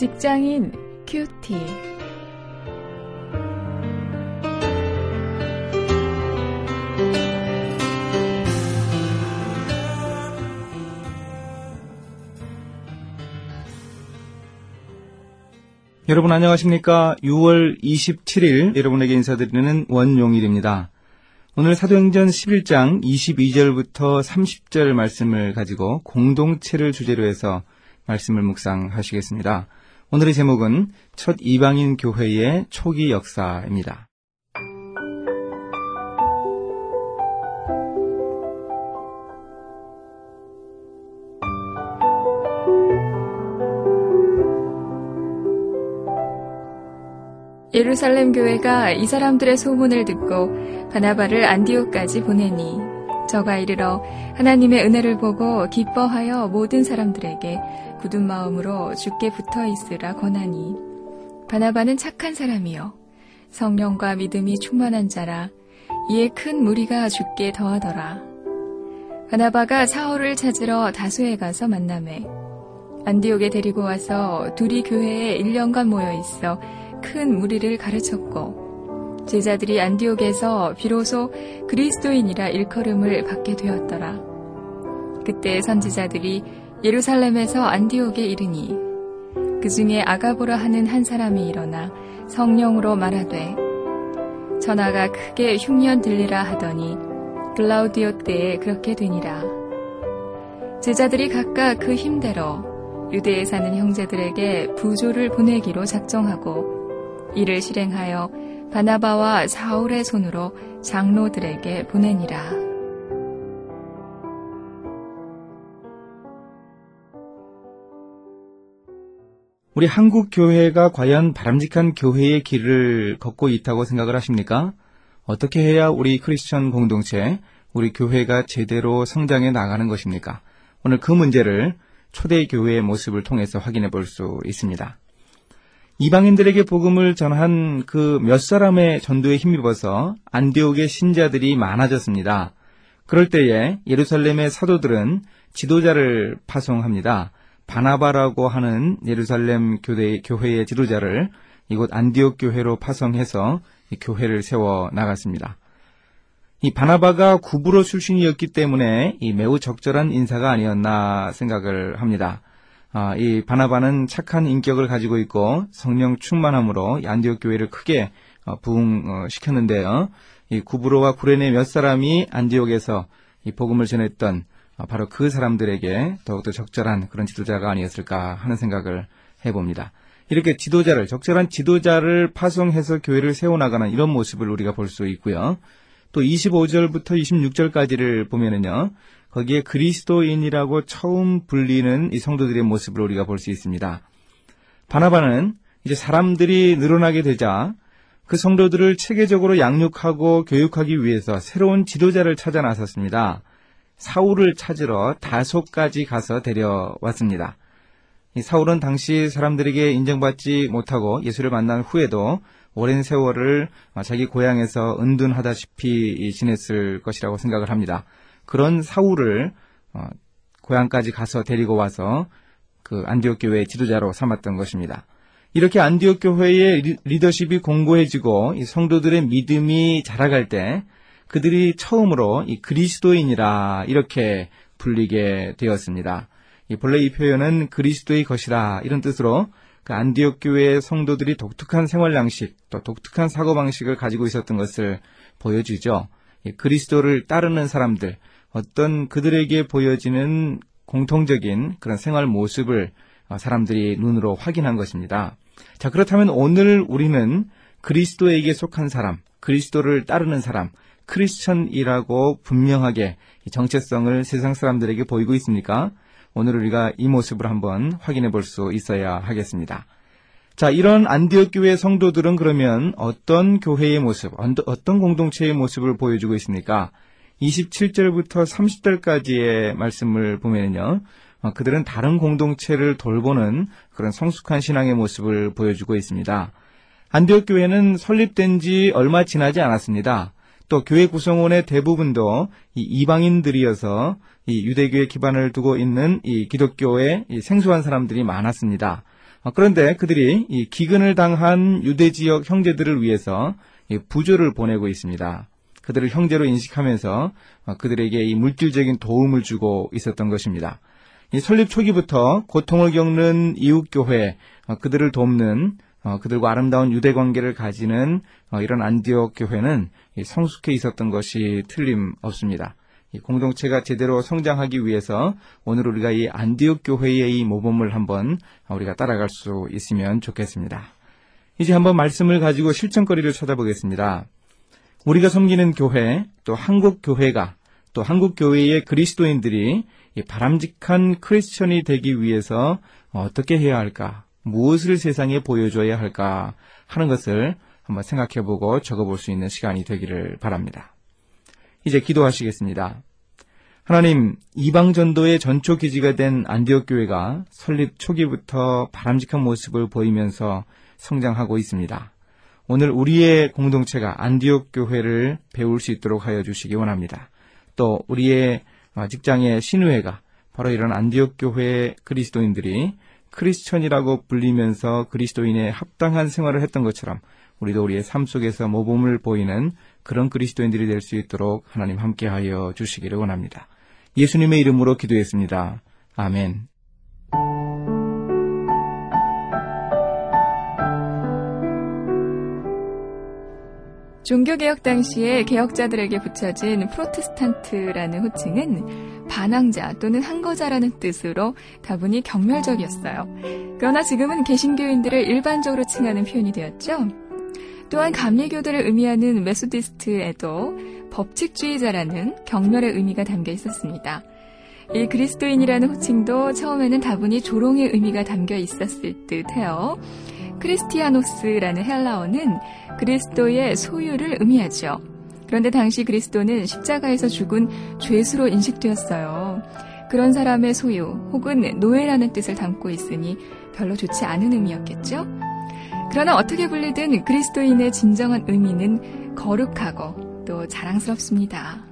직장인 큐티. 여러분 안녕하십니까? 6월 27일 여러분에게 인사드리는 원용일입니다. 오늘 사도행전 11장 22절부터 30절 말씀을 가지고 공동체를 주제로 해서 말씀을 묵상하시겠습니다. 오늘의 제목은 첫 이방인 교회의 초기 역사입니다. 예루살렘 교회가 이 사람들의 소문을 듣고 바나바를 안디옥까지 보내니 저가 이르러 하나님의 은혜를 보고 기뻐하여 모든 사람들에게 굳은 마음으로 주께 붙어 있으라 권하니 바나바는 착한 사람이요 성령과 믿음이 충만한 자라 이에 큰 무리가 주께 더하더라. 바나바가 사울을 찾으러 다소에 가서 만나매 안디옥에 데리고 와서 둘이 교회에 1년간 모여 있어 큰 무리를 가르쳤고 제자들이 안디옥에서 비로소 그리스도인이라 일컬음을 받게 되었더라. 그때 선지자들이 예루살렘에서 안디옥에 이르니 그 중에 아가보라 하는 한 사람이 일어나 성령으로 말하되 전하가 크게 흉년 들리라 하더니 글라우디오 때에 그렇게 되니라. 제자들이 각각 그 힘대로 유대에 사는 형제들에게 부조를 보내기로 작정하고 이를 실행하여 바나바와 사울의 손으로 장로들에게 보내니라. 우리 한국 교회가 과연 바람직한 교회의 길을 걷고 있다고 생각을 하십니까? 어떻게 해야 우리 크리스천 공동체, 우리 교회가 제대로 성장해 나가는 것입니까? 오늘 그 문제를 초대교회의 모습을 통해서 확인해 볼 수 있습니다. 이방인들에게 복음을 전한 그 몇 사람의 전도에 힘입어서 안디옥의 신자들이 많아졌습니다. 그럴 때에 예루살렘의 사도들은 지도자를 파송합니다. 바나바라고 하는 예루살렘 교회의 지도자를 이곳 안디옥 교회로 파송해서 교회를 세워 나갔습니다. 이 바나바가 구부로 출신이었기 때문에 이 매우 적절한 인사가 아니었나 생각을 합니다. 이 바나바는 착한 인격을 가지고 있고 성령 충만함으로 안디옥 교회를 크게 부흥시켰는데요. 이 구브로와 구레네 몇 사람이 안디옥에서 이 복음을 전했던 바로 그 사람들에게 더욱더 적절한 그런 지도자가 아니었을까 하는 생각을 해봅니다. 이렇게 지도자를, 적절한 지도자를 파송해서 교회를 세워나가는 이런 모습을 우리가 볼 수 있고요. 또 25절부터 26절까지를 보면은요. 거기에 그리스도인이라고 처음 불리는 이 성도들의 모습을 우리가 볼 수 있습니다. 바나바는 이제 사람들이 늘어나게 되자 그 성도들을 체계적으로 양육하고 교육하기 위해서 새로운 지도자를 찾아 나섰습니다. 사울을 찾으러 다소까지 가서 데려왔습니다. 이 사울은 당시 사람들에게 인정받지 못하고 예수를 만난 후에도 오랜 세월을 자기 고향에서 은둔하다시피 지냈을 것이라고 생각을 합니다. 그런 사울을 고향까지 가서 데리고 와서 그 안디옥 교회의 지도자로 삼았던 것입니다. 이렇게 안디옥 교회의 리더십이 공고해지고 이 성도들의 믿음이 자라갈 때 그들이 처음으로 이 그리스도인이라 이렇게 불리게 되었습니다. 본래 이 표현은 그리스도의 것이라 이런 뜻으로 그 안디옥 교회의 성도들이 독특한 생활 양식, 또 독특한 사고 방식을 가지고 있었던 것을 보여주죠. 그리스도를 따르는 사람들, 어떤 그들에게 보여지는 공통적인 그런 생활 모습을 사람들이 눈으로 확인한 것입니다. 자, 그렇다면 오늘 우리는 그리스도에게 속한 사람, 그리스도를 따르는 사람, 크리스천이라고 분명하게 정체성을 세상 사람들에게 보이고 있습니까? 오늘 우리가 이 모습을 한번 확인해 볼 수 있어야 하겠습니다. 자, 이런 안디옥 교회의 성도들은 그러면 어떤 교회의 모습, 어떤 공동체의 모습을 보여주고 있습니까? 27절부터 30절까지의 말씀을 보면요. 그들은 다른 공동체를 돌보는 그런 성숙한 신앙의 모습을 보여주고 있습니다. 안디옥 교회는 설립된 지 얼마 지나지 않았습니다. 또 교회 구성원의 대부분도 이 이방인들이어서 이 유대교의 기반을 두고 있는 이 기독교의 이 생소한 사람들이 많았습니다. 그런데 그들이 이 기근을 당한 유대 지역 형제들을 위해서 부조를 보내고 있습니다. 그들을 형제로 인식하면서 그들에게 이 물질적인 도움을 주고 있었던 것입니다. 이 설립 초기부터 고통을 겪는 이웃교회, 그들을 돕는, 그들과 아름다운 유대 관계를 가지는 이런 안디옥 교회는 성숙해 있었던 것이 틀림없습니다. 이 공동체가 제대로 성장하기 위해서 오늘 우리가 이 안디옥 교회의 이 모범을 한번 우리가 따라갈 수 있으면 좋겠습니다. 이제 한번 말씀을 가지고 실천거리를 찾아보겠습니다. 우리가 섬기는 교회, 또 한국 교회가, 또 한국 교회의 그리스도인들이 바람직한 크리스천이 되기 위해서 어떻게 해야 할까, 무엇을 세상에 보여줘야 할까 하는 것을 한번 생각해보고 적어볼 수 있는 시간이 되기를 바랍니다. 이제 기도하시겠습니다. 하나님, 이방 전도의 전초 기지가 된 안디옥 교회가 설립 초기부터 바람직한 모습을 보이면서 성장하고 있습니다. 오늘 우리의 공동체가 안디옥 교회를 배울 수 있도록 하여 주시기 원합니다. 또 우리의 직장의 신우회가 바로 이런 안디옥 교회의 그리스도인들이 크리스천이라고 불리면서 그리스도인의 합당한 생활을 했던 것처럼 우리도 우리의 삶 속에서 모범을 보이는 그런 그리스도인들이 될 수 있도록 하나님 함께하여 주시기를 원합니다. 예수님의 이름으로 기도했습니다. 아멘. 종교개혁 당시에 개혁자들에게 붙여진 프로테스탄트라는 호칭은 반항자 또는 항거자라는 뜻으로 다분히 경멸적이었어요. 그러나 지금은 개신교인들을 일반적으로 칭하는 표현이 되었죠. 또한 감리교도를 의미하는 메소디스트에도 법칙주의자라는 경멸의 의미가 담겨 있었습니다. 이 그리스도인이라는 호칭도 처음에는 다분히 조롱의 의미가 담겨 있었을 듯해요. 크리스티아노스라는 헬라어는 그리스도의 소유를 의미하죠. 그런데 당시 그리스도는 십자가에서 죽은 죄수로 인식되었어요. 그런 사람의 소유 혹은 노예라는 뜻을 담고 있으니 별로 좋지 않은 의미였겠죠. 그러나 어떻게 불리든 그리스도인의 진정한 의미는 거룩하고 또 자랑스럽습니다.